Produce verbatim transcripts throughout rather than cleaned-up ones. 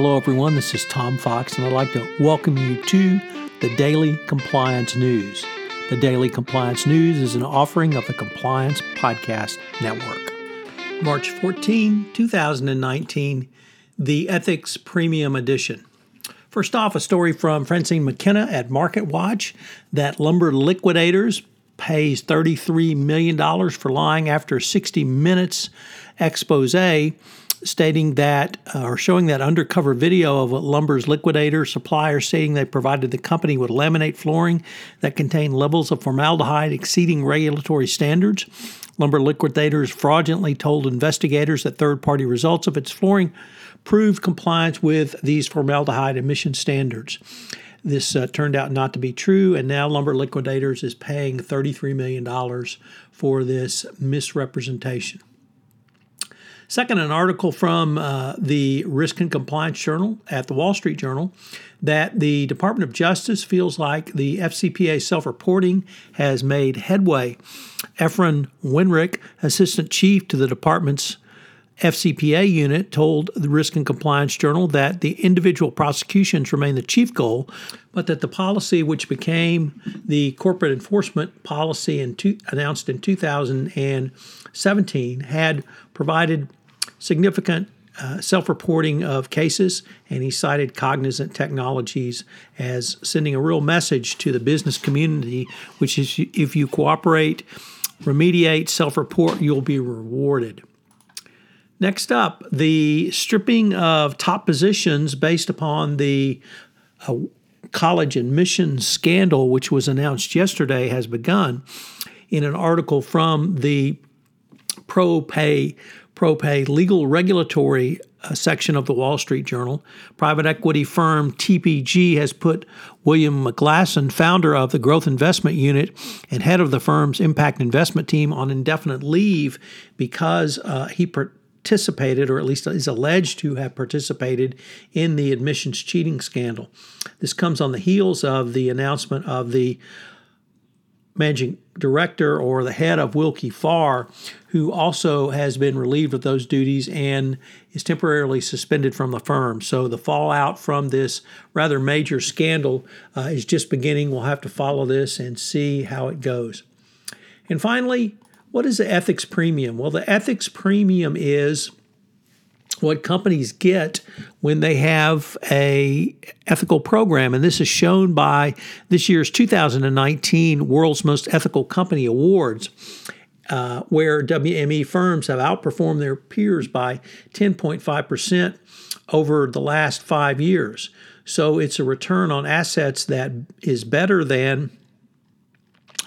Hello, everyone. This is Tom Fox, and I'd like to welcome you to the Daily Compliance News. The Daily Compliance News is an offering of the Compliance Podcast Network. March fourteenth, twenty nineteen, the Ethics Premium Edition. First off, a story from Francine McKenna at MarketWatch that Lumber Liquidators pays thirty-three million dollars for lying after sixty minutes expose stating that, uh, or showing that undercover video of a Lumber's liquidator supplier stating they provided the company with laminate flooring that contained levels of formaldehyde exceeding regulatory standards. Lumber Liquidators fraudulently told investigators that third-party results of its flooring proved compliance with these formaldehyde emission standards. This uh, turned out not to be true, and now Lumber Liquidators is paying thirty-three million dollars for this misrepresentation. Second, an article from uh, the Risk and Compliance Journal at the Wall Street Journal that the Department of Justice feels like the F C P A self-reporting has made headway. Efren Winrich, assistant chief to the department's F C P A unit, told the Risk and Compliance Journal that the individual prosecutions remain the chief goal, but that the policy, which became the corporate enforcement policy in two, announced in two thousand seventeen, had provided significant uh, self-reporting of cases, and he cited Cognizant Technologies as sending a real message to the business community, which is if you cooperate, remediate, self-report, you'll be rewarded. Next up, the stripping of top positions based upon the uh, college admissions scandal, which was announced yesterday, has begun. In an article from the pro-pay, pro-pay legal regulatory uh, section of the Wall Street Journal, private equity firm T P G has put William McGlasson, founder of the Growth Investment Unit and head of the firm's impact investment team, on indefinite leave because uh, he per- participated, or at least is alleged to have participated, in the admissions cheating scandal. This comes on the heels of the announcement of the managing director, or the head, of Wilkie Farr, who also has been relieved of those duties and is temporarily suspended from the firm. So the fallout from this rather major scandal uh, is just beginning. We'll have to follow this and see how it goes. And finally, what is the ethics premium? Well, the ethics premium is what companies get when they have an ethical program, and this is shown by this year's two thousand nineteen World's Most Ethical Company Awards, uh, where W M E firms have outperformed their peers by ten point five percent over the last five years. So it's a return on assets that is better than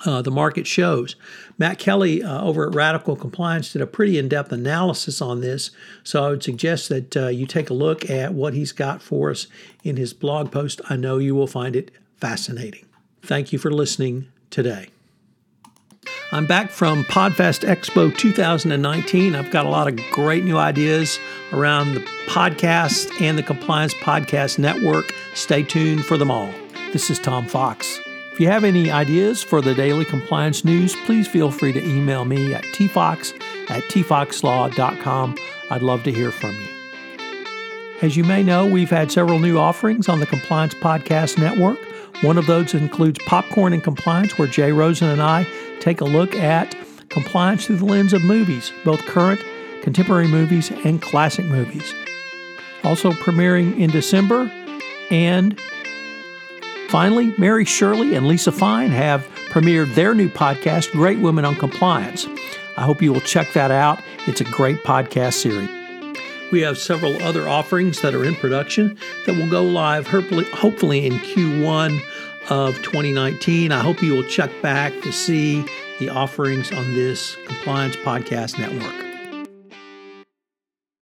Uh, the market shows. Matt Kelly uh, over at Radical Compliance did a pretty in-depth analysis on this, so I would suggest that uh, you take a look at what he's got for us in his blog post. I know you will find it fascinating. Thank you for listening today. I'm back from Podfest Expo two thousand nineteen. I've got a lot of great new ideas around the podcast and the Compliance Podcast Network. Stay tuned for them all. This is Tom Fox. If you have any ideas for the Daily Compliance News, please feel free to email me at t fox at t fox law dot com. I'd love to hear from you. As you may know, we've had several new offerings on the Compliance Podcast Network. One of those includes Popcorn and Compliance, where Jay Rosen and I take a look at compliance through the lens of movies, both current, contemporary movies, and classic movies. Also premiering in December, and finally, Mary Shirley and Lisa Fine have premiered their new podcast, Great Women on Compliance. I hope you will check that out. It's a great podcast series. We have several other offerings that are in production that will go live hopefully in Q one of twenty nineteen. I hope you will check back to see the offerings on this Compliance Podcast Network.